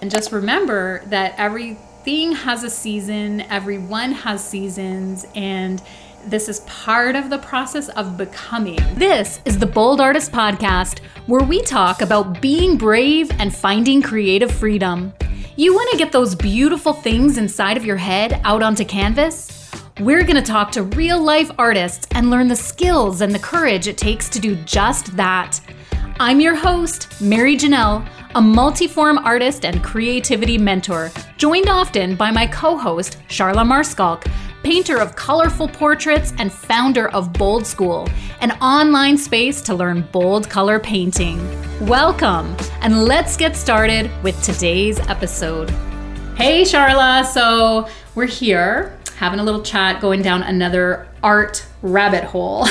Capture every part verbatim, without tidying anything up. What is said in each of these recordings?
And just remember that everything has a season, everyone has seasons, and this is part of the process of becoming. This is the Bold Artist Podcast, where we talk about being brave and finding creative freedom. You want to get those beautiful things inside of your head out onto canvas? We're going to talk to real-life artists and learn the skills and the courage it takes to do just that. I'm your host, Mary Janelle, a multi-form artist and creativity mentor, joined often by my co-host, Charla Maarschalk, painter of colorful portraits and founder of Bold School, an online space to learn bold color painting. Welcome, and let's get started with today's episode. Hey, Charla. So we're here having a little chat, going down another art rabbit hole.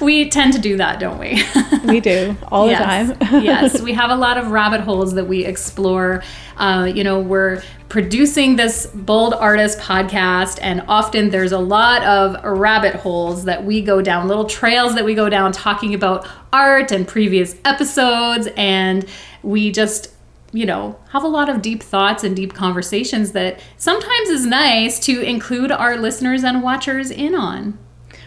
We tend to do that, don't we? We do, all the yes. time. Yes, we have a lot of rabbit holes that we explore. Uh, you know, we're producing this Bold Artist Podcast, and often there's a lot of rabbit holes that we go down, little trails that we go down talking about art and previous episodes, and we just, you know, have a lot of deep thoughts and deep conversations that sometimes is nice to include our listeners and watchers in on.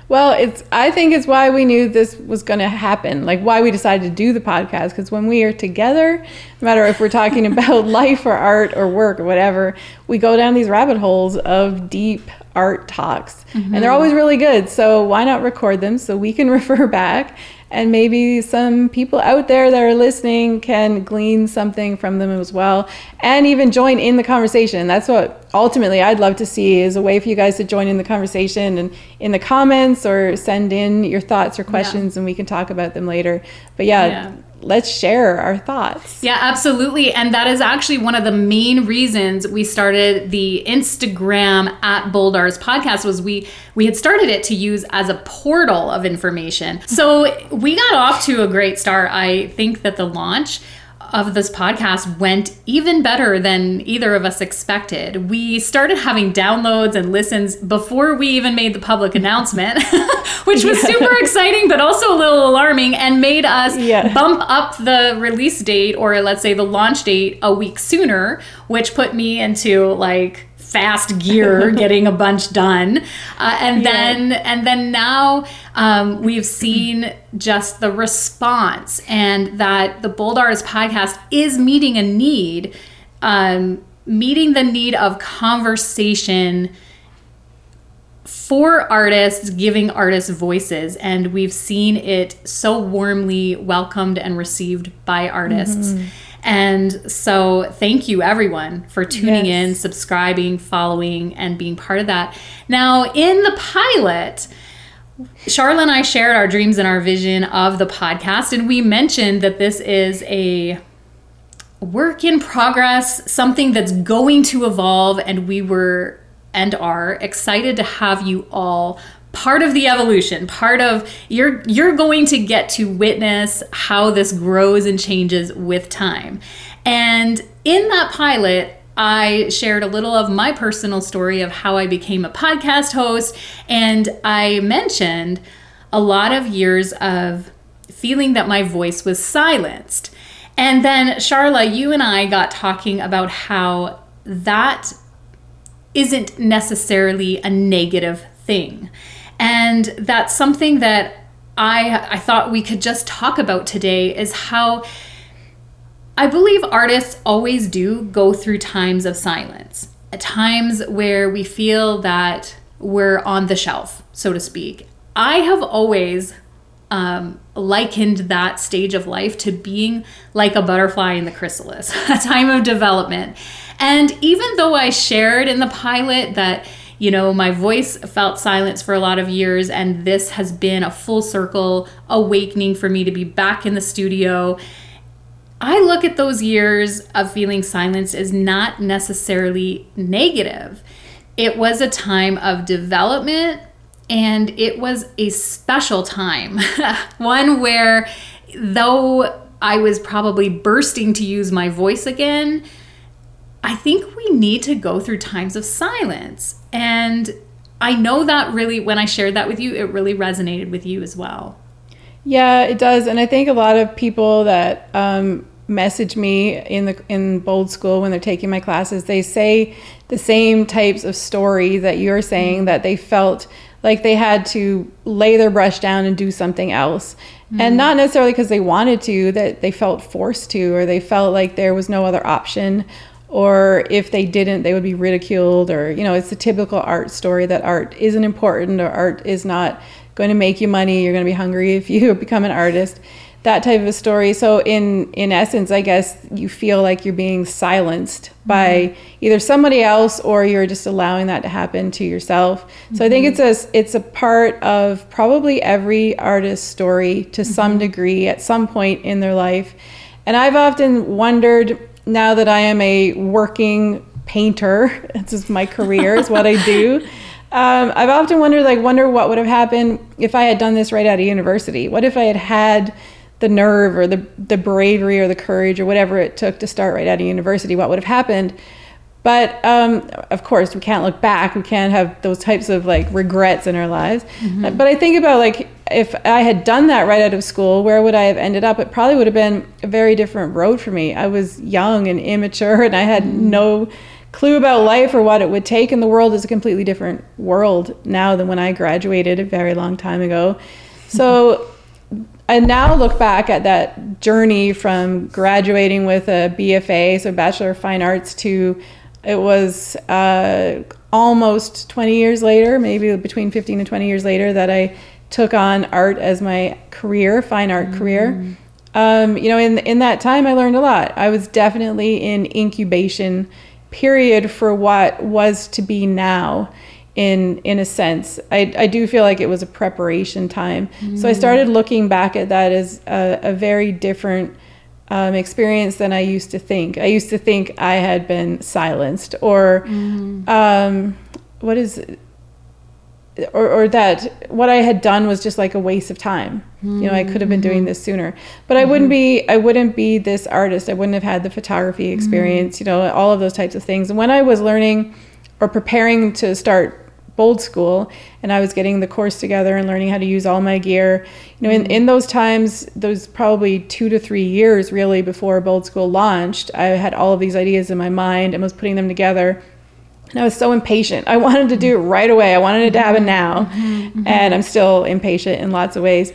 Well, it's. I think it's why we knew this was going to happen, like why we decided to do the podcast, because when we are together, no matter if we're talking about life or art or work or whatever, we go down these rabbit holes of deep art talks, mm-hmm. and they're always really good, so why not record them so we can refer back, and maybe some people out there that are listening can glean something from them as well, and even join in the conversation. That's what ultimately I'd love to see, is a way for you guys to join in the conversation and in the comments, or send in your thoughts or questions, yeah. and we can talk about them later. But yeah, yeah. let's share our thoughts. Yeah, absolutely. And that is actually one of the main reasons we started the Instagram at Bold Artist Podcast, was we we had started it to use as a portal of information. So we got off to a great start. I think that the launch of this podcast went even better than either of us expected. We started having downloads and listens before we even made the public announcement, which was yeah. super exciting, but also a little alarming, and made us yeah. bump up the release date, or let's say the launch date, a week sooner, which put me into like fast gear getting a bunch done. Uh, and yeah. then and then now um, we've seen just the response, and that the Bold Artist Podcast is meeting a need, um, meeting the need of conversation for artists, giving artists voices. And we've seen it so warmly welcomed and received by artists. Mm-hmm. And so thank you, everyone, for tuning yes. in, subscribing, following, and being part of that. Now, in the pilot, Charla and I shared our dreams and our vision of the podcast, and we mentioned that this is a work in progress, something that's going to evolve, and we were and are excited to have you all part of the evolution, part of you're you're going to get to witness how this grows and changes with time. And in that pilot, I shared a little of my personal story of how I became a podcast host, and I mentioned a lot of years of feeling that my voice was silenced. And then Charla, you and I got talking about how that isn't necessarily a negative thing. And that's something that I I thought we could just talk about today, is how I believe artists always do go through times of silence, times where we feel that we're on the shelf, so to speak. I have always um, likened that stage of life to being like a butterfly in the chrysalis, a time of development. And even though I shared in the pilot that you know, my voice felt silenced for a lot of years, and this has been a full circle awakening for me to be back in the studio, I look at those years of feeling silenced as not necessarily negative. It was a time of development, and it was a special time. One where, though I was probably bursting to use my voice again, I think we need to go through times of silence. And I know that really, when I shared that with you, it really resonated with you as well. Yeah, it does. And I think a lot of people that um, message me in the in Bold School when they're taking my classes, they say the same types of story that you're saying, that they felt like they had to lay their brush down and do something else. Mm-hmm. And not necessarily because they wanted to, that they felt forced to, or they felt like there was no other option, or if they didn't, they would be ridiculed, or, you know, it's the typical art story that art isn't important, or art is not going to make you money, you're going to be hungry if you become an artist, that type of a story. So in, in essence, I guess you feel like you're being silenced mm-hmm. by either somebody else, or you're just allowing that to happen to yourself. Mm-hmm. So I think it's a, it's a part of probably every artist's story to mm-hmm. some degree at some point in their life. And I've often wondered, now that I am a working painter, this is my career, is what I do. Um, I've often wondered, like, wonder what would have happened if I had done this right out of university. What if I had had the nerve or the the bravery or the courage or whatever it took to start right out of university, what would have happened? But um, of course, we can't look back. We can't have those types of like regrets in our lives. Mm-hmm. But I think about like, if I had done that right out of school, where would I have ended up? It probably would have been a very different road for me. I was young and immature, and I had mm-hmm. no clue about life or what it would take. And the world is a completely different world now than when I graduated a very long time ago. So. Mm-hmm. I now look back at that journey from graduating with a B F A, so Bachelor of Fine Arts, to it was uh, almost twenty years later, maybe between fifteen and twenty years later, that I took on art as my career, fine art mm-hmm. career. Um, you know, in in that time, I learned a lot. I was definitely in incubation period for what was to be now. in in a sense I, I do feel like it was a preparation time. Mm. So I started looking back at that as a, a very different um, experience than I used to think. I used to think I had been silenced or mm. um, what is or, or that what I had done was just like a waste of time. Mm. You know, I could have been mm-hmm. doing this sooner, but I mm. wouldn't be I wouldn't be this artist. I wouldn't have had the photography experience, mm. you know, all of those types of things. And when I was learning or preparing to start Bold School, and I was getting the course together and learning how to use all my gear. You know, in, in those times, those probably two to three years really before Bold School launched, I had all of these ideas in my mind and was putting them together. And I was so impatient. I wanted to do it right away. I wanted it to happen now. Mm-hmm. And I'm still impatient in lots of ways.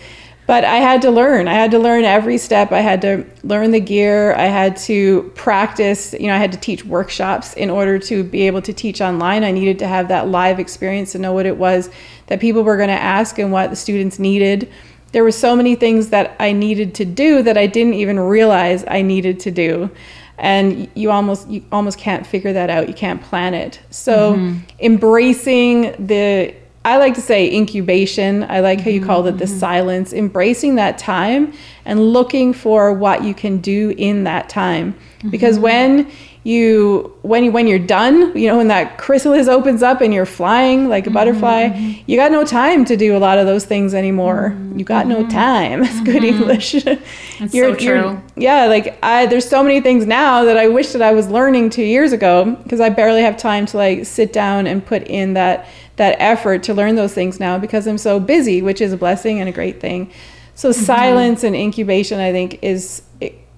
But I had to learn. I had to learn every step. I had to learn the gear. I had to practice. You know, I had to teach workshops in order to be able to teach online. I needed to have that live experience to know what it was that people were going to ask and what the students needed. There were so many things that I needed to do that I didn't even realize I needed to do. And you almost you almost can't figure that out. You can't plan it. So mm-hmm. embracing the I like to say incubation. I like how you called it the mm-hmm. silence, embracing that time and looking for what you can do in that time. Mm-hmm. Because when you, when you, when you're done, you know, when that chrysalis opens up and you're flying like a mm-hmm. butterfly, you got no time to do a lot of those things anymore. Mm-hmm. You got mm-hmm. no time. It's good mm-hmm. English. That's you're, so true. You're, yeah. Like I, there's so many things now that I wish that I was learning two years ago, because I barely have time to like sit down and put in that, that effort to learn those things now, because I'm so busy, which is a blessing and a great thing. So mm-hmm. silence and incubation, I think, is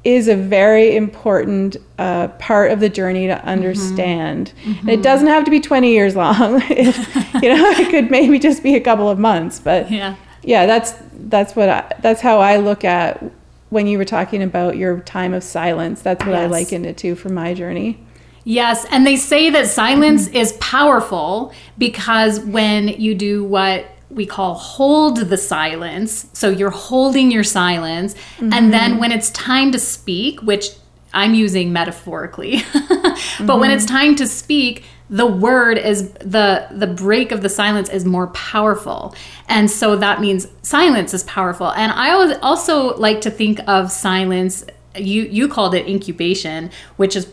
is a very important uh, part of the journey to understand. Mm-hmm. And it doesn't have to be twenty years long. It, you know, it could maybe just be a couple of months. But yeah, yeah, that's that's what I, that's how I look at when you were talking about your time of silence. That's what yes. I likened it to for my journey. Yes, and they say that silence is powerful because when you do what we call hold the silence, so you're holding your silence, mm-hmm. and then when it's time to speak, which I'm using metaphorically, but mm-hmm. when it's time to speak, the word is, the the break of the silence is more powerful. And so that means silence is powerful. And I always also like to think of silence, you, you called it incubation, which is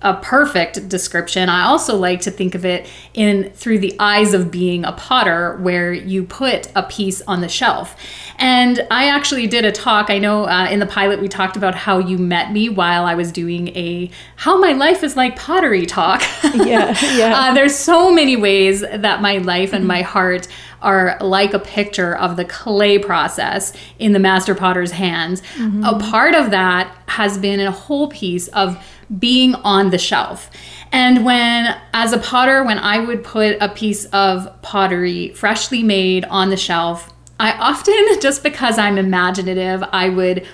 a perfect description. I also like to think of it in through the eyes of being a potter, where you put a piece on the shelf. And I actually did a talk. I know uh, in the pilot, we talked about how you met me while I was doing a how my life is like pottery talk. Yeah, yeah. uh, there's so many ways that my life and my heart are like a picture of the clay process in the master potter's hands. Mm-hmm. A part of that has been a whole piece of being on the shelf. And when, as a potter, when I would put a piece of pottery freshly made on the shelf, I often, just because I'm imaginative, I would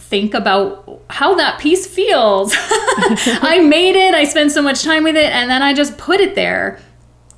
think about how that piece feels. I made it, I spent so much time with it, and then I just put it there.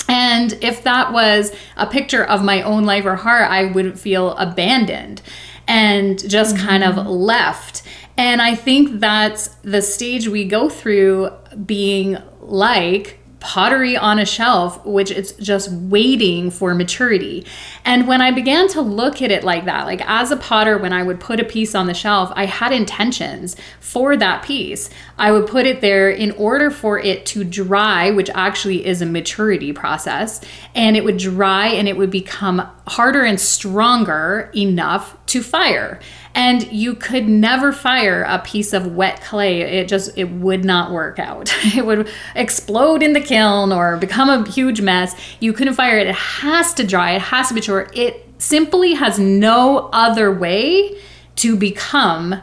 And if that was a picture of my own life or heart, I would feel abandoned and just mm-hmm. kind of left. And I think that's the stage we go through, being like pottery on a shelf, which it's just waiting for maturity. And when I began to look at it like that, like as a potter, when I would put a piece on the shelf, I had intentions for that piece. I would put it there in order for it to dry, which actually is a maturity process, and it would dry and it would become harder and stronger enough to fire. And you could never fire a piece of wet clay. It just, it would not work out. It would explode in the kiln or become a huge mess. You couldn't fire it. It has to dry. It has to mature. It simply has no other way to become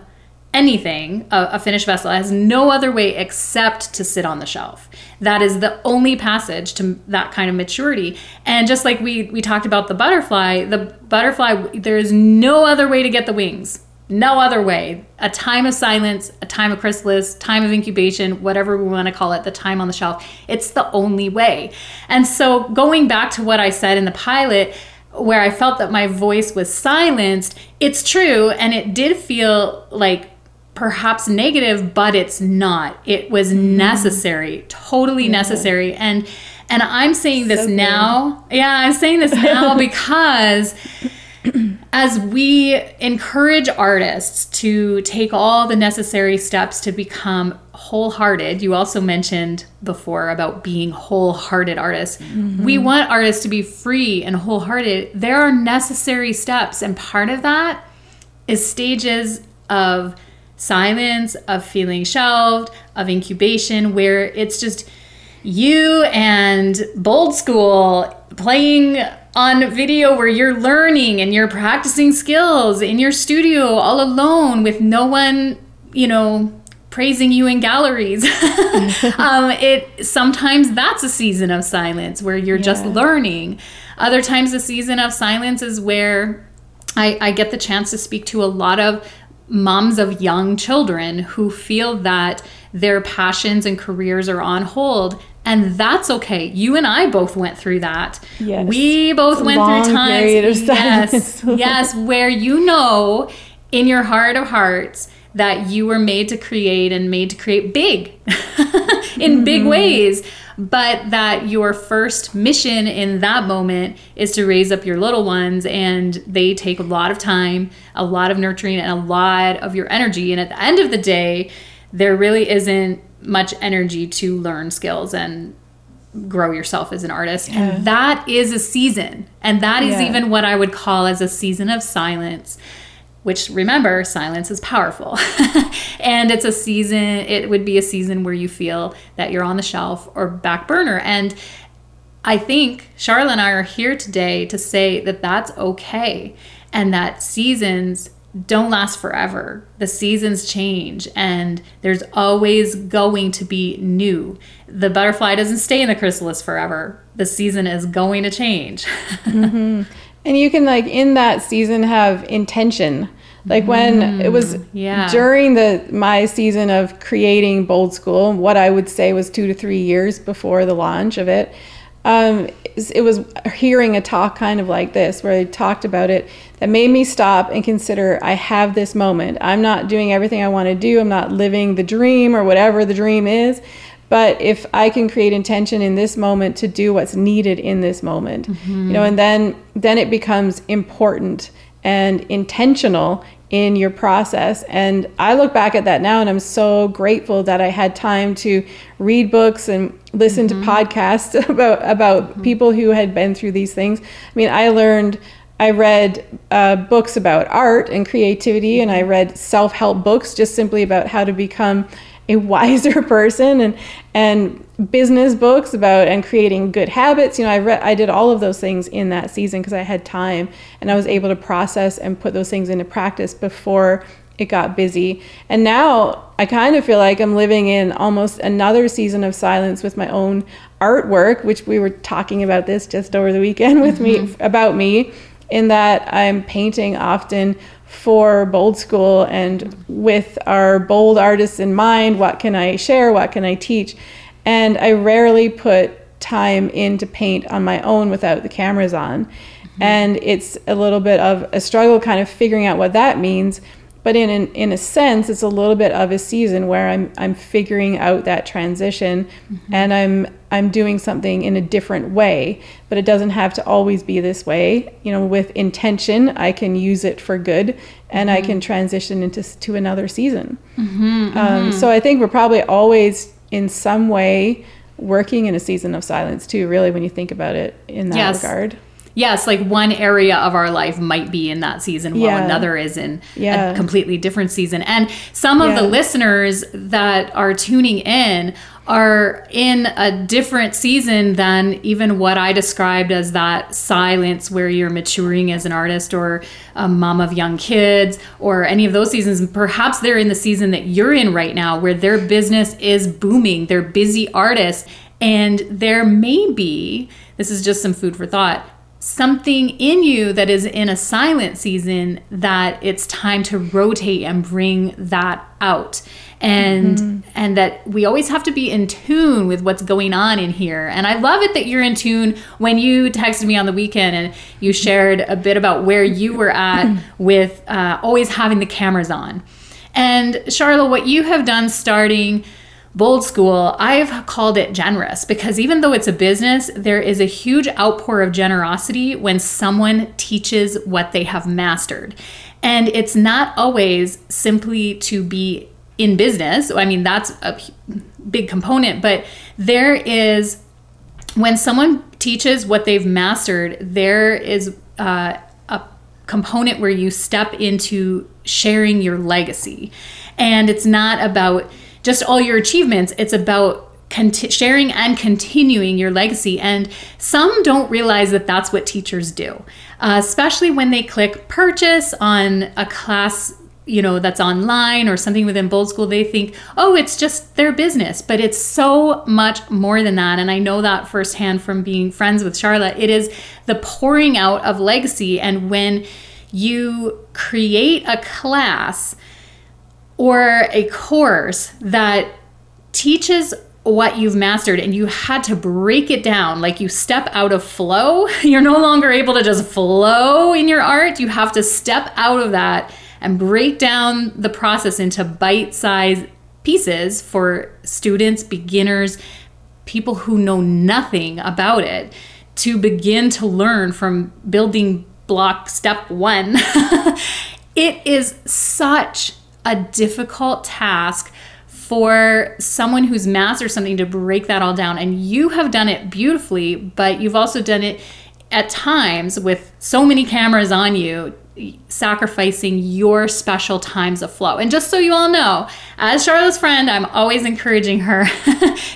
anything, a, a finished vessel. It has no other way except to sit on the shelf. That is the only passage to that kind of maturity. And just like we we talked about the butterfly, the butterfly, there is no other way to get the wings. No other way. A time of silence, a time of chrysalis, time of incubation, whatever we want to call it, the time on the shelf. It's the only way. And so going back to what I said in the pilot, where I felt that my voice was silenced, it's true. And it did feel like perhaps negative, but it's not. It was necessary, totally yeah. necessary. And and I'm saying this so now. Yeah, I'm saying this now because as we encourage artists to take all the necessary steps to become wholehearted, you also mentioned before about being wholehearted artists. Mm-hmm. We want artists to be free and wholehearted. There are necessary steps. And part of that is stages of silence, of feeling shelved, of incubation, where it's just you and Bold School playing on video, where you're learning and you're practicing skills in your studio all alone with no one, you know, praising you in galleries. um, it sometimes that's a season of silence where you're yeah. just learning. Other times the season of silence is where I, I get the chance to speak to a lot of moms of young children who feel that their passions and careers are on hold. And that's okay. You and I both went through that. Yes. We both went long through times. Yes. Yes. Where you know in your heart of hearts that you were made to create and made to create big in big mm-hmm. ways. But that your first mission in that moment is to raise up your little ones, and they take a lot of time, a lot of nurturing, and a lot of your energy. And at the end of the day, there really isn't much energy to learn skills and grow yourself as an artist. Yeah. And that is a season. And that is yeah. even what I would call as a season of silence, which, remember, silence is powerful. And it's a season, it would be a season where you feel that you're on the shelf or back burner. And I think Charla and I are here today to say that that's okay, and that seasons don't last forever. The seasons change, and there's always going to be new. The butterfly doesn't stay in the chrysalis forever. The season is going to change. Mm-hmm. And you can, like, in that season, have intention. Like when it was yeah. during the my season of creating Bold School, what I would say was two to three years before the launch of it, um, it was hearing a talk kind of like this where they talked about it that made me stop and consider, I have this moment. I'm not doing everything I want to do. I'm not living the dream or whatever the dream is. But if I can create intention in this moment to do what's needed in this moment, mm-hmm. you know, and then then it becomes important and intentional in your process. And I look back at that now and I'm so grateful that I had time to read books and listen mm-hmm. to podcasts about, about mm-hmm. people who had been through these things. I mean, I learned, I read uh, books about art and creativity, and I read self-help books just simply about how to become a wiser person, and and business books about and creating good habits. You know, I read, I did all of those things in that season because I had time and I was able to process and put those things into practice before it got busy. And now I kind of feel like I'm living in almost another season of silence with my own artwork, which we were talking about this just over the weekend with mm-hmm. me about me, in that I'm painting often for Bold School and with our bold artists in mind. What can I share? What can I teach? And I rarely put time in to paint on my own without the cameras on. Mm-hmm. And it's a little bit of a struggle kind of figuring out what that means. But in an, in a sense, it's a little bit of a season where I'm I'm figuring out that transition, mm-hmm. and I'm I'm doing something in a different way. But it doesn't have to always be this way. You know, with intention, I can use it for good, and mm-hmm. I can transition into to another season. Mm-hmm, um, mm-hmm. So I think we're probably always in some way working in a season of silence too. Really, when you think about it in that yes. regard. Yes, like one area of our life might be in that season while yeah. another is in yeah. a completely different season. And some of yeah. the listeners that are tuning in are in a different season than even what I described as that silence where you're maturing as an artist or a mom of young kids or any of those seasons. Perhaps they're in the season that you're in right now where their business is booming, they're busy artists, and there may be, this is just some food for thought, something in you that is in a silent season that it's time to rotate and bring that out. And mm-hmm. and that we always have to be in tune with what's going on in here. And I love it that you're in tune. When you texted me on the weekend and you shared a bit about where you were at with uh, always having the cameras on. And Charla, what you have done starting Bold School, I've called it generous, because even though it's a business, there is a huge outpour of generosity when someone teaches what they have mastered. And it's not always simply to be in business. I mean, that's a big component, but there is, when someone teaches what they've mastered, there is uh, a component where you step into sharing your legacy. And it's not about just all your achievements, it's about conti- sharing and continuing your legacy. And some don't realize that that's what teachers do, uh, especially when they click purchase on a class, you know, that's online or something within Bold School. They think, oh, it's just their business, but it's so much more than that. And I know that firsthand from being friends with Charla. It is the pouring out of legacy. And when you create a class or a course that teaches what you've mastered and you had to break it down, like you step out of flow, you're no longer able to just flow in your art. You have to step out of that and break down the process into bite-sized pieces for students, beginners, people who know nothing about it, to begin to learn from building block step one. It is such a difficult task for someone who's mastered something to break that all down. And you have done it beautifully, but you've also done it at times with so many cameras on you, sacrificing your special times of flow. And just so you all know, as Charla's friend, I'm always encouraging her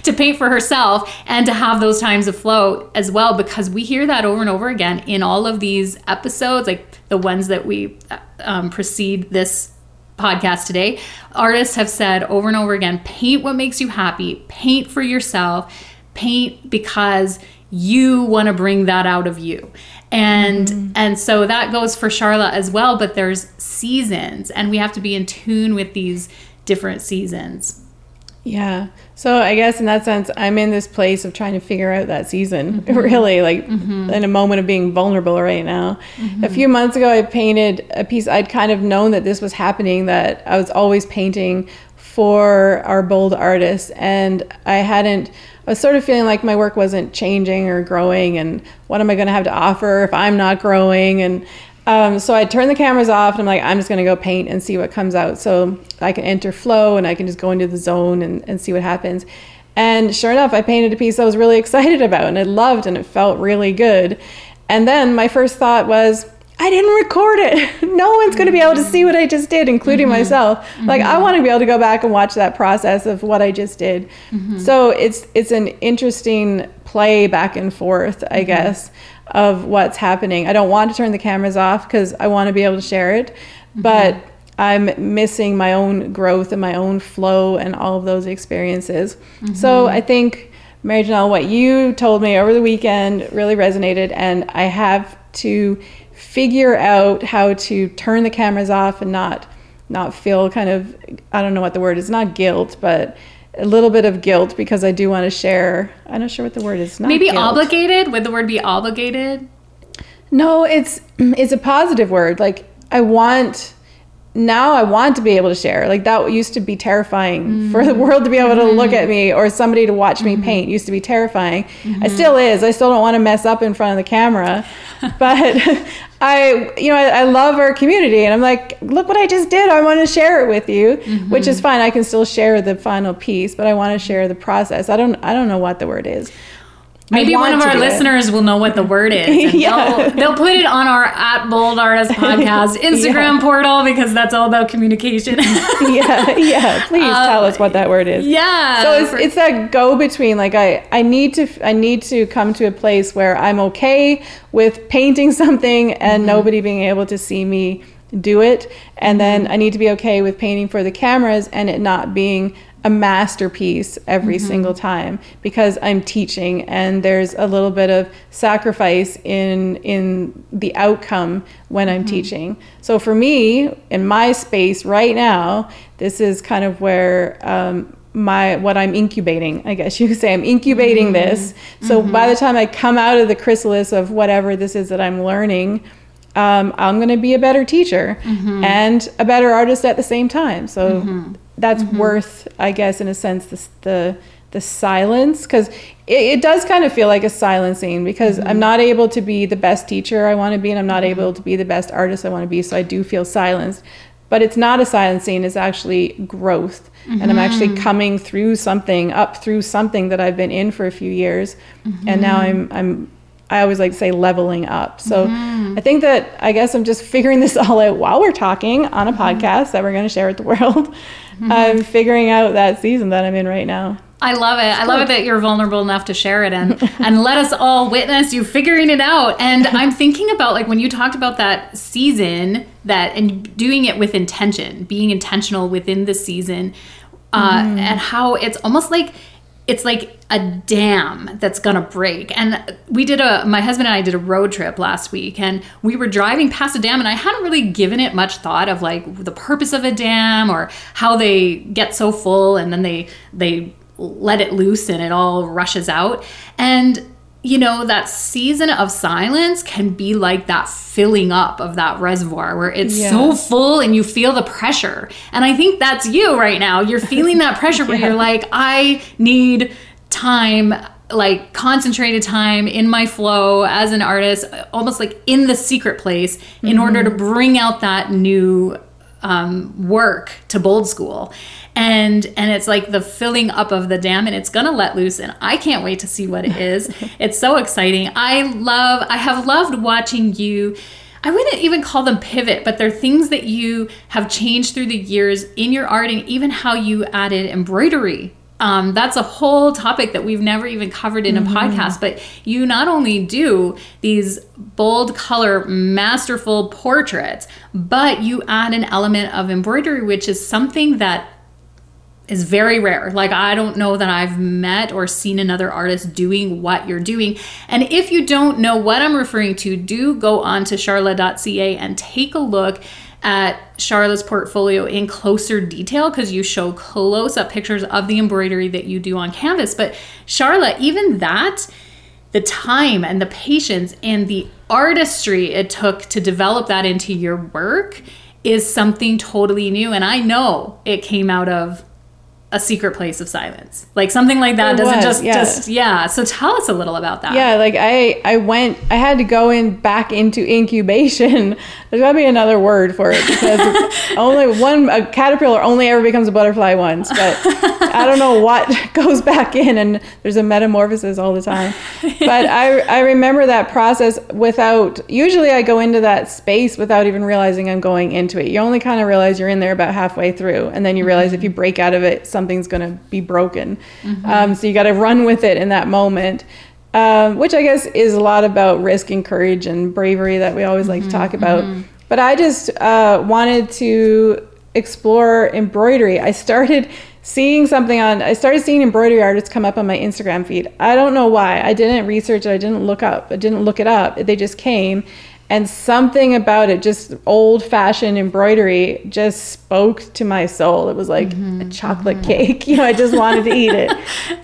to paint for herself and to have those times of flow as well, because we hear that over and over again in all of these episodes, like the ones that we um, precede this podcast today. Artists have said over and over again, paint what makes you happy, paint for yourself, paint because you want to bring that out of you. And mm-hmm. and so that goes for Charla as well, but there's seasons and we have to be in tune with these different seasons. Yeah. So I guess in that sense, I'm in this place of trying to figure out that season, mm-hmm. really, like mm-hmm. in a moment of being vulnerable right now. Mm-hmm. A few months ago, I painted a piece. I'd kind of known that this was happening, that I was always painting for our bold artists. And I hadn't, I was sort of feeling like my work wasn't changing or growing. And what am I going to have to offer if I'm not growing? And Um, so I turn the cameras off and I'm like, I'm just going to go paint and see what comes out. So I can enter flow and I can just go into the zone and, and see what happens. And sure enough, I painted a piece I was really excited about and I loved and it felt really good. And then my first thought was, I didn't record it. No one's going to be able to see what I just did, including mm-hmm. myself. Mm-hmm. Like, I want to be able to go back and watch that process of what I just did. Mm-hmm. So it's it's an interesting play back and forth, I mm-hmm. guess, of what's happening. I don't want to turn the cameras off because I want to be able to share it, mm-hmm. but I'm missing my own growth and my own flow and all of those experiences. Mm-hmm. So I think, Mary Janelle, what you told me over the weekend really resonated, and I have to figure out how to turn the cameras off and not not feel kind of, I don't know what the word is, not guilt, but a little bit of guilt because I do want to share. I'm not sure what the word is. Not Maybe guilt. Obligated? Would the word be obligated? No, it's it's a positive word. Like, I want, now I want to be able to share. Like, that used to be terrifying mm-hmm. for the world to be able to mm-hmm. look at me or somebody to watch mm-hmm. me paint. Used to be terrifying. Mm-hmm. It still is. I still don't want to mess up in front of the camera, but I, you know, I, I love our community, and I'm like, look what I just did. I want to share it with you, mm-hmm. which is fine. I can still share the final piece, but I want to share the process. I don't, I don't know what the word is. Maybe one of our listeners it. will know what the word is. And yeah. they'll, they'll put it on our at Bold Artist Podcast Instagram yeah. portal, because that's all about communication. yeah, yeah. Please um, tell us what that word is. Yeah. So it's, for- it's that go between. Like, I, I need to I need to come to a place where I'm okay with painting something and mm-hmm. nobody being able to see me do it, and then I need to be okay with painting for the cameras and it not being a masterpiece every mm-hmm. single time, because I'm teaching and there's a little bit of sacrifice in in the outcome when I'm mm-hmm. teaching. So for me, in my space right now, this is kind of where um, my what I'm incubating, I guess you could say. I'm incubating mm-hmm. this. So mm-hmm. by the time I come out of the chrysalis of whatever this is that I'm learning, um, I'm going to be a better teacher mm-hmm. and a better artist at the same time. So mm-hmm. that's mm-hmm. worth, I guess, in a sense, the the, the silence, because it, it does kind of feel like a silencing, because mm-hmm. I'm not able to be the best teacher I want to be, and I'm not mm-hmm. able to be the best artist I want to be, so I do feel silenced. But it's not a silencing, it's actually growth. Mm-hmm. And I'm actually coming through something, up through something that I've been in for a few years, mm-hmm. and now I'm I'm... I always like to say leveling up. So mm-hmm. I think that, I guess I'm just figuring this all out while we're talking on a mm-hmm. podcast that we're going to share with the world. Mm-hmm. I'm figuring out that season that I'm in right now. I love it. I love it that you're vulnerable enough to share it and, and let us all witness you figuring it out. And I'm thinking about, like, when you talked about that season, that and doing it with intention, being intentional within the season, uh, mm. and how it's almost like, it's like a dam that's gonna break. And we did a, my husband and I did a road trip last week, and we were driving past a dam, and I hadn't really given it much thought of, like, the purpose of a dam or how they get so full and then they they let it loose and it all rushes out. And, you know, that season of silence can be like that filling up of that reservoir where it's yes. so full and you feel the pressure. And I think that's you right now. You're feeling that pressure where yeah. you're like, I need time, like concentrated time in my flow as an artist, almost like in the secret place mm-hmm. in order to bring out that new um, work to Bold School. And and it's like the filling up of the dam, and it's gonna let loose, and I can't wait to see what it is. It's so exciting. I love, I have loved watching you. I wouldn't even call them pivot, but they're things that you have changed through the years in your art, and even how you added embroidery. Um, that's a whole topic that we've never even covered in a mm-hmm. podcast, but you not only do these bold color, masterful portraits, but you add an element of embroidery, which is something that is very rare. Like, I don't know that I've met or seen another artist doing what you're doing. And if you don't know what I'm referring to, do go on to charla dot c a and take a look at Charla's portfolio in closer detail, because you show close-up pictures of the embroidery that you do on canvas. But Charla, even that, the time and the patience and the artistry it took to develop that into your work is something totally new. And I know it came out of a secret place of silence. Like something like that it doesn't was, just, yeah. just, yeah. So tell us a little about that. Yeah. Like I, I went, I had to go in back into incubation. There's gotta be another word for it because it's only one, a caterpillar only ever becomes a butterfly once, but I don't know what goes back in, and there's a metamorphosis all the time. But I, I remember that process without, usually I go into that space without even realizing I'm going into it. You only kind of realize you're in there about halfway through. And then you realize mm-hmm. if you break out of it, something's going to be broken. Mm-hmm. Um, so you got to run with it in that moment, um, which I guess is a lot about risk and courage and bravery that we always mm-hmm. like to talk about. Mm-hmm. But I just uh, wanted to explore embroidery. I started seeing something on, I started seeing embroidery artists come up on my Instagram feed. I don't know why. I didn't research it. I didn't look up. I didn't look it up. They just came. And something about it, just old-fashioned embroidery, just spoke to my soul. It was like mm-hmm. a chocolate mm-hmm. cake. You know, I just wanted to eat it.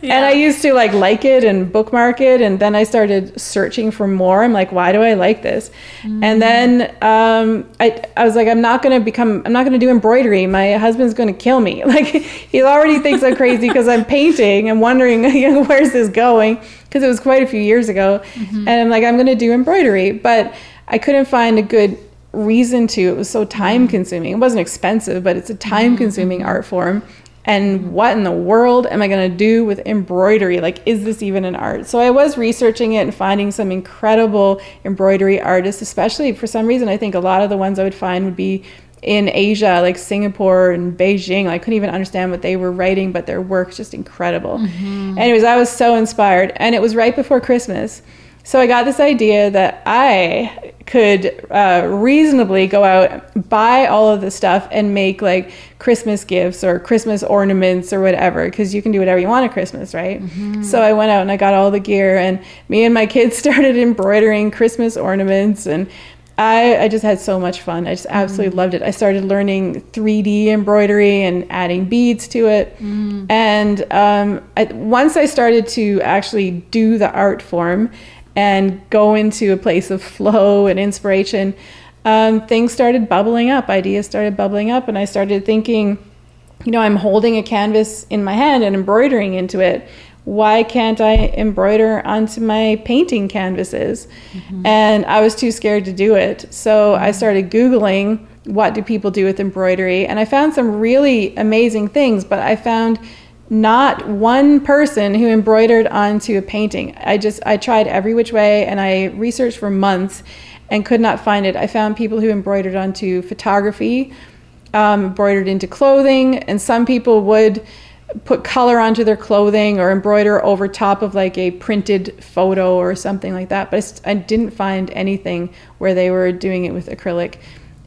Yeah. And I used to like like it and bookmark it. And then I started searching for more. I'm like, why do I like this? Mm-hmm. And then um, I I was like, I'm not going to become, I'm not going to do embroidery. My husband's going to kill me. Like, he already thinks I'm crazy because I'm painting and wondering, you know, where's this going? Because it was quite a few years ago. Mm-hmm. And I'm like, I'm going to do embroidery. But I couldn't find a good reason to. It was so time consuming. It wasn't expensive, but it's a time consuming art form. And what in the world am I going to do with embroidery? Like, is this even an art? So I was researching it and finding some incredible embroidery artists, especially for some reason, I think a lot of the ones I would find would be in Asia, like Singapore and Beijing. I couldn't even understand what they were writing, but their work's just incredible. Mm-hmm. Anyways, I was so inspired. And it was right before Christmas. So I got this idea that I could uh, reasonably go out, buy all of this stuff and make like Christmas gifts or Christmas ornaments or whatever, because you can do whatever you want at Christmas, right? Mm-hmm. So I went out and I got all the gear, and me and my kids started embroidering Christmas ornaments, and I, I just had so much fun. I just absolutely mm-hmm. loved it. I started learning three D embroidery and adding beads to it. Mm-hmm. And um, I, once I started to actually do the art form and go into a place of flow and inspiration, um, things started bubbling up, ideas started bubbling up, and I started thinking, you know, I'm holding a canvas in my hand and embroidering into it. Why can't I embroider onto my painting canvases? Mm-hmm. And I was too scared to do it. So I started Googling, what do people do with embroidery? And I found some really amazing things, but I found not one person who embroidered onto a painting. I just, I tried every which way, and I researched for months and could not find it. I found people who embroidered onto photography, um, embroidered into clothing, and some people would put color onto their clothing or embroider over top of like a printed photo or something like that. But I didn't find anything where they were doing it with acrylic.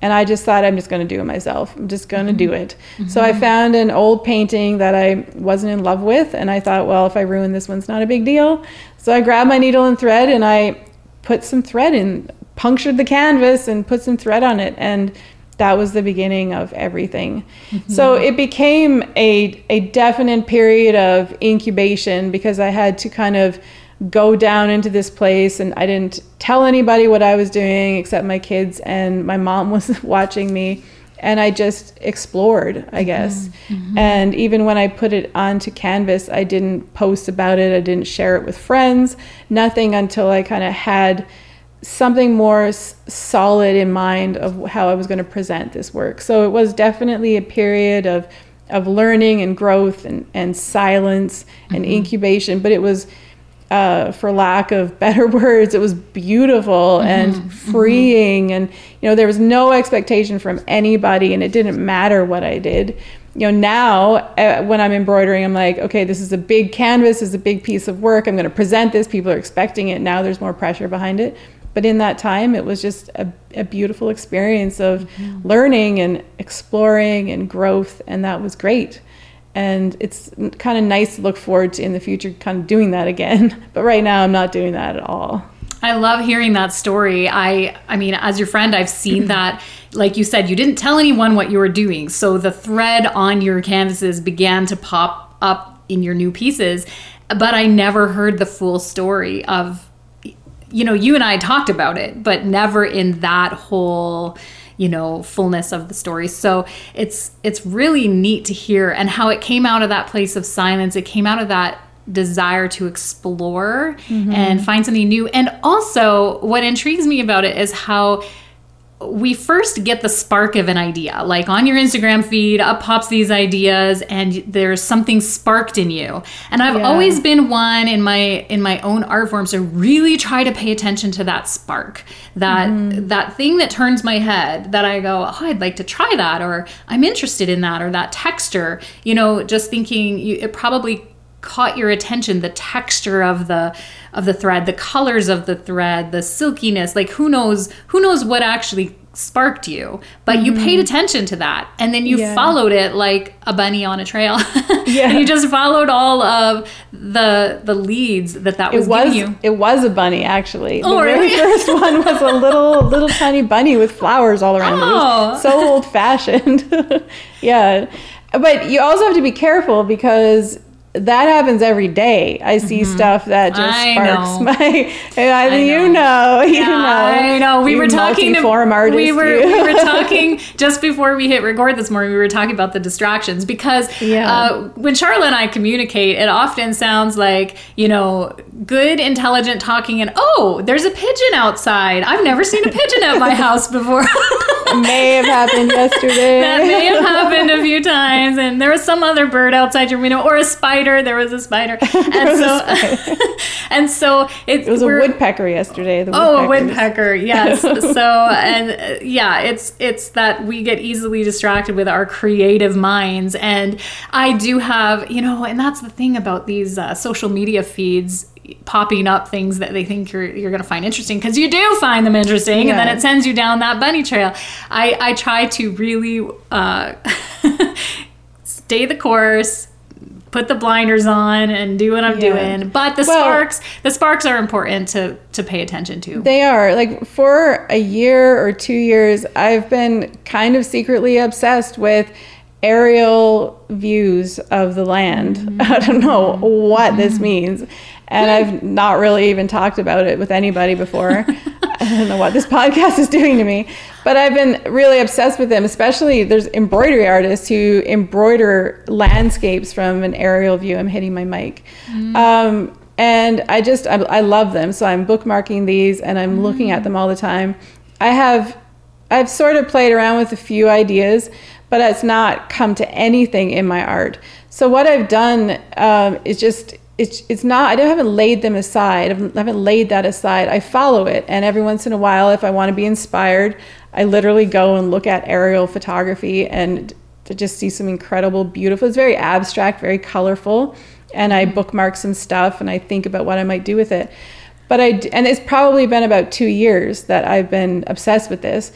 And I just thought, I'm just going to do it myself. I'm just going to do it. Mm-hmm. So I found an old painting that I wasn't in love with. And I thought, well, if I ruin this one, it's not a big deal. So I grabbed my needle and thread, and I put some thread in, punctured the canvas and put some thread on it. And that was the beginning of everything. Mm-hmm. So it became a, a definite period of incubation, because I had to kind of go down into this place, and I didn't tell anybody what I was doing except my kids, and my mom was watching me, and I just explored, I guess. Mm-hmm. And even when I put it onto canvas, I didn't post about it, I didn't share it with friends, nothing, until I kind of had something more s- solid in mind of how I was going to present this work. So it was definitely a period of of learning and growth and, and silence mm-hmm. and incubation, but it was Uh, for lack of better words, it was beautiful mm-hmm. and freeing. Mm-hmm. And, you know, there was no expectation from anybody, and it didn't matter what I did. You know, now uh, when I'm embroidering, I'm like, okay, this is a big canvas, this is a big piece of work. I'm going to present this. People are expecting it. Now there's more pressure behind it. But in that time, it was just a, a beautiful experience of mm-hmm. learning and exploring and growth. And that was great. And it's kind of nice to look forward to in the future, kind of doing that again. But right now, I'm not doing that at all. I love hearing that story. I I mean, as your friend, I've seen that. Like you said, you didn't tell anyone what you were doing. So the thread on your canvases began to pop up in your new pieces. But I never heard the full story of, you know, you and I talked about it, but never in that whole, you know, fullness of the story. So it's it's really neat to hear, and how it came out of that place of silence. It came out of that desire to explore mm-hmm. and find something new. And also what intrigues me about it is how we first get the spark of an idea. Like on your Instagram feed, up pops these ideas and there's something sparked in you. And I've yeah. always been one in my in my own art forms to really try to pay attention to that spark, that mm-hmm. that thing that turns my head, that I go, oh, I'd like to try that, or I'm interested in that, or that texture. You know, just thinking you, it probably caught your attention, the texture of the of the thread, the colors of the thread, the silkiness, like who knows who knows what actually sparked you, but mm-hmm. you paid attention to that, and then you yeah. followed it like a bunny on a trail. yeah. And you just followed all of the the leads that that was, was giving you. It was a bunny, actually. Oh, the really? Very first one was a little little tiny bunny with flowers all around oh. it. So old-fashioned. yeah. But you also have to be careful, because that happens every day. I see mm-hmm. stuff that just I sparks know. my. I, I know. You know, you yeah, know. I know. We you were talking to artists, we were you. we were talking just before we hit record this morning. We were talking about the distractions, because yeah. uh, when Charla and I communicate, it often sounds like, you know, good, intelligent talking, and oh, there's a pigeon outside. I've never seen a pigeon at my house before. May have happened yesterday. That may have happened a few times, and there was some other bird outside your window, or a spider. There was a spider, and so spider. and so it, it was a woodpecker yesterday. The oh, a woodpecker, yes. So and uh, yeah, it's it's that we get easily distracted with our creative minds, and I do have, you know, and that's the thing about these uh, social media feeds popping up things that they think you're you're going to find interesting, because you do find them interesting, yeah. and then it sends you down that bunny trail. I I try to really uh, stay the course. Put the blinders on and do what I'm yeah. doing. But the well, sparks, the sparks are important to, to pay attention to. They are. Like for a year or two years, I've been kind of secretly obsessed with aerial views of the land. Mm-hmm. I don't know what mm-hmm. this means. And I've not really even talked about it with anybody before. I don't know what this podcast is doing to me, but I've been really obsessed with them. Especially there's embroidery artists who embroider landscapes from an aerial view. I'm hitting my mic. Mm. Um, and I just, I, I love them. So I'm bookmarking these and I'm mm. looking at them all the time. I have, I've sort of played around with a few ideas, but it's not come to anything in my art. So what I've done um, is just, It's it's not, I don't, haven't laid them aside. I haven't laid that aside. I follow it. And every once in a while, if I want to be inspired, I literally go and look at aerial photography and to just see some incredible, beautiful, it's very abstract, very colorful. And I bookmark some stuff and I think about what I might do with it. But I, and it's probably been about two years that I've been obsessed with this.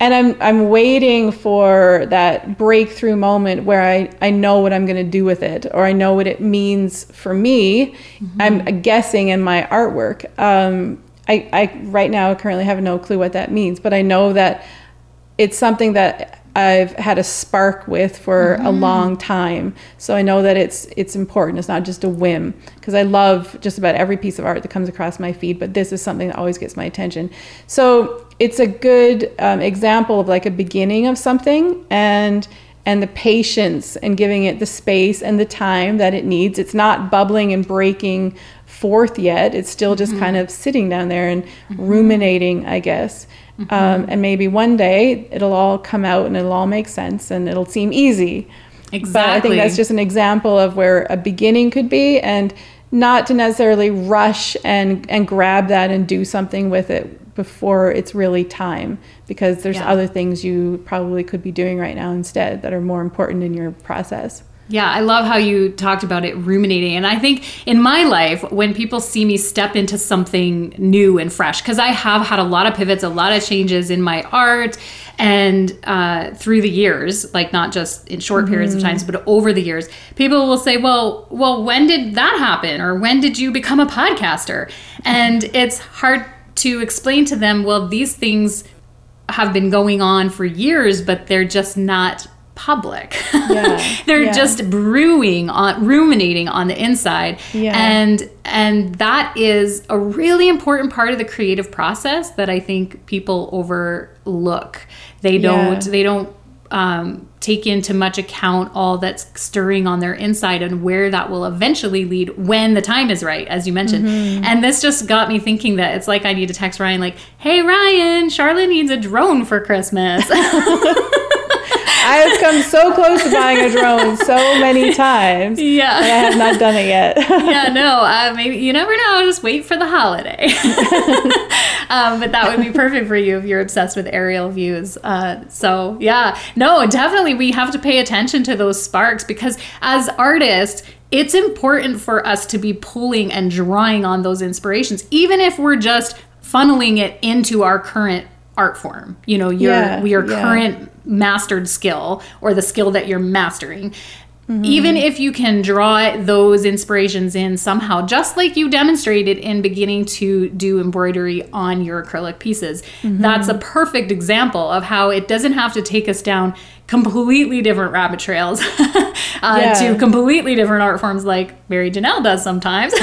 And I'm I'm waiting for that breakthrough moment where I, I know what I'm going to do with it, or I know what it means for me. Mm-hmm. I'm guessing in my artwork. Um, I, I right now currently have no clue what that means, but I know that it's something that I've had a spark with for mm-hmm. a long time. So I know that it's it's important. It's not just a whim, because I love just about every piece of art that comes across my feed, but this is something that always gets my attention. So it's a good um, example of like a beginning of something, and and the patience and giving it the space and the time that it needs. It's not bubbling and breaking forth yet. It's still just mm-hmm. kind of sitting down there and mm-hmm. ruminating, I guess. Mm-hmm. Um, and maybe one day it'll all come out and it'll all make sense and it'll seem easy. Exactly. But I think that's just an example of where a beginning could be, and not to necessarily rush and, and grab that and do something with it before it's really time, because there's yeah. other things you probably could be doing right now instead that are more important in your process. Yeah, I love how you talked about it ruminating. And I think in my life, when people see me step into something new and fresh, because I have had a lot of pivots, a lot of changes in my art, and uh, through the years, like not just in short periods mm-hmm. of times, but over the years, people will say, well, well, when did that happen? Or when did you become a podcaster? And it's hard to explain to them, well, these things have been going on for years, but they're just not public. Yeah. They're yeah. just brewing on, ruminating on the inside. Yeah. And and that is a really important part of the creative process that I think people overlook. They don't yeah. they don't um, take into much account all that's stirring on their inside and where that will eventually lead when the time is right, as you mentioned. Mm-hmm. And this just got me thinking that it's like I need to text Ryan like, hey, Ryan, Charla needs a drone for Christmas. I have come so close to buying a drone so many times. Yeah. And I have not done it yet. yeah, no, uh, maybe, you never know. I'll just wait for the holiday. um, but that would be perfect for you if you're obsessed with aerial views. Uh, so yeah, no, definitely we have to pay attention to those sparks, because as artists, it's important for us to be pulling and drawing on those inspirations, even if we're just funneling it into our current art form, you know, your yeah, your current yeah. mastered skill or the skill that you're mastering. Mm-hmm. Even if you can draw those inspirations in somehow, just like you demonstrated in beginning to do embroidery on your acrylic pieces, mm-hmm. that's a perfect example of how it doesn't have to take us down completely different rabbit trails uh, yeah. to completely different art forms like Mary Janelle does sometimes.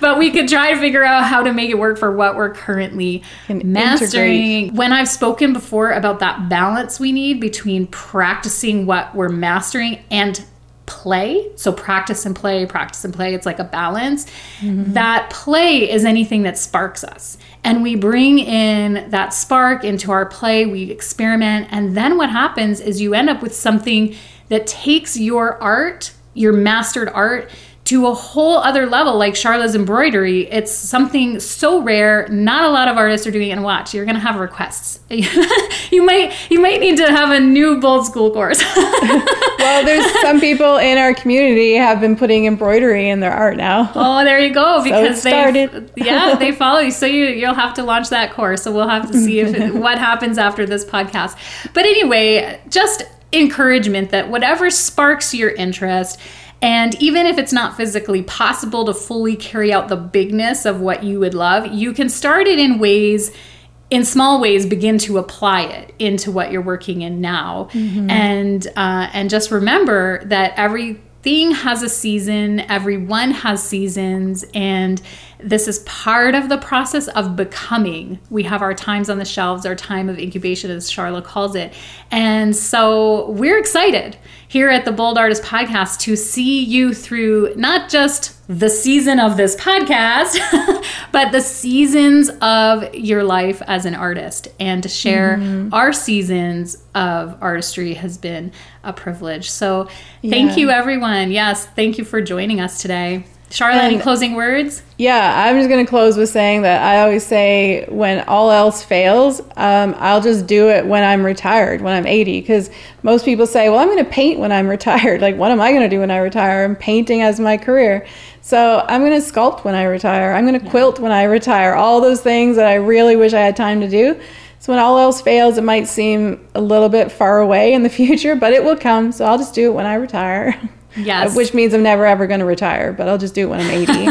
But we could try to figure out how to make it work for what we're currently Can mastering. Integrate. When I've spoken before about that balance we need between practicing what we're mastering and play, so practice and play, practice and play, it's like a balance. Mm-hmm. That play is anything that sparks us. And we bring in that spark into our play, we experiment, and then what happens is you end up with something that takes your art, your mastered art, to a whole other level, like Charla's embroidery. It's something so rare, not a lot of artists are doing it, and watch, you're gonna have requests. you might you might need to have a new Bold School course. Well, there's some people in our community have been putting embroidery in their art now. Oh, there you go. Because so they yeah, they follow you. So you, you'll have to launch that course. So we'll have to see if it, what happens after this podcast. But anyway, just encouragement that whatever sparks your interest, and even if it's not physically possible to fully carry out the bigness of what you would love, you can start it in ways, in small ways, begin to apply it into what you're working in now. Mm-hmm. And uh, and just remember that everything has a season, everyone has seasons, and this is part of the process of becoming. We have our times on the shelves, our time of incubation, as Charla calls it. And so we're excited here at the Bold Artist Podcast to see you through not just the season of this podcast, but the seasons of your life as an artist, and to share mm-hmm. our seasons of artistry has been a privilege. So thank yeah. you, everyone. Yes, thank you for joining us today. Charla, any closing words? Yeah, I'm just going to close with saying that I always say, when all else fails, um, I'll just do it when I'm retired, when I'm eighty. Because most people say, well, I'm going to paint when I'm retired. Like, what am I going to do when I retire? I'm painting as my career. So I'm going to sculpt when I retire. I'm going to quilt when I retire. All those things that I really wish I had time to do. So when all else fails, it might seem a little bit far away in the future, but it will come. So I'll just do it when I retire. Yes. Which means I'm never, ever going to retire, but I'll just do it when I'm eighty.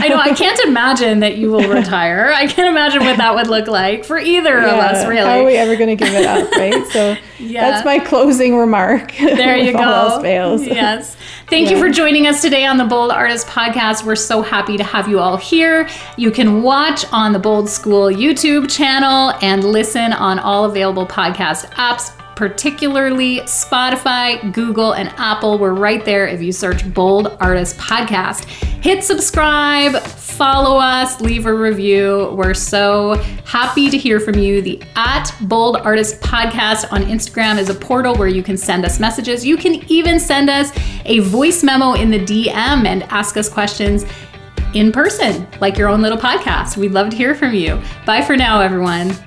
I know. I can't imagine that you will retire. I can't imagine what that would look like for either yeah. of us, really. How are we ever going to give it up, right? So yeah. that's my closing remark. There you go. All else fails. Yes. Thank yeah. you for joining us today on the Bold Artist Podcast. We're so happy to have you all here. You can watch on the Bold School YouTube channel and listen on all available podcast apps, particularly Spotify, Google, and Apple. We're right there if you search Bold Artist Podcast. Hit subscribe, follow us, leave a review. We're so happy to hear from you. The at Bold Artist Podcast on Instagram is a portal where you can send us messages. You can even send us a voice memo in the D M and ask us questions in person, like your own little podcast. We'd love to hear from you. Bye for now, everyone.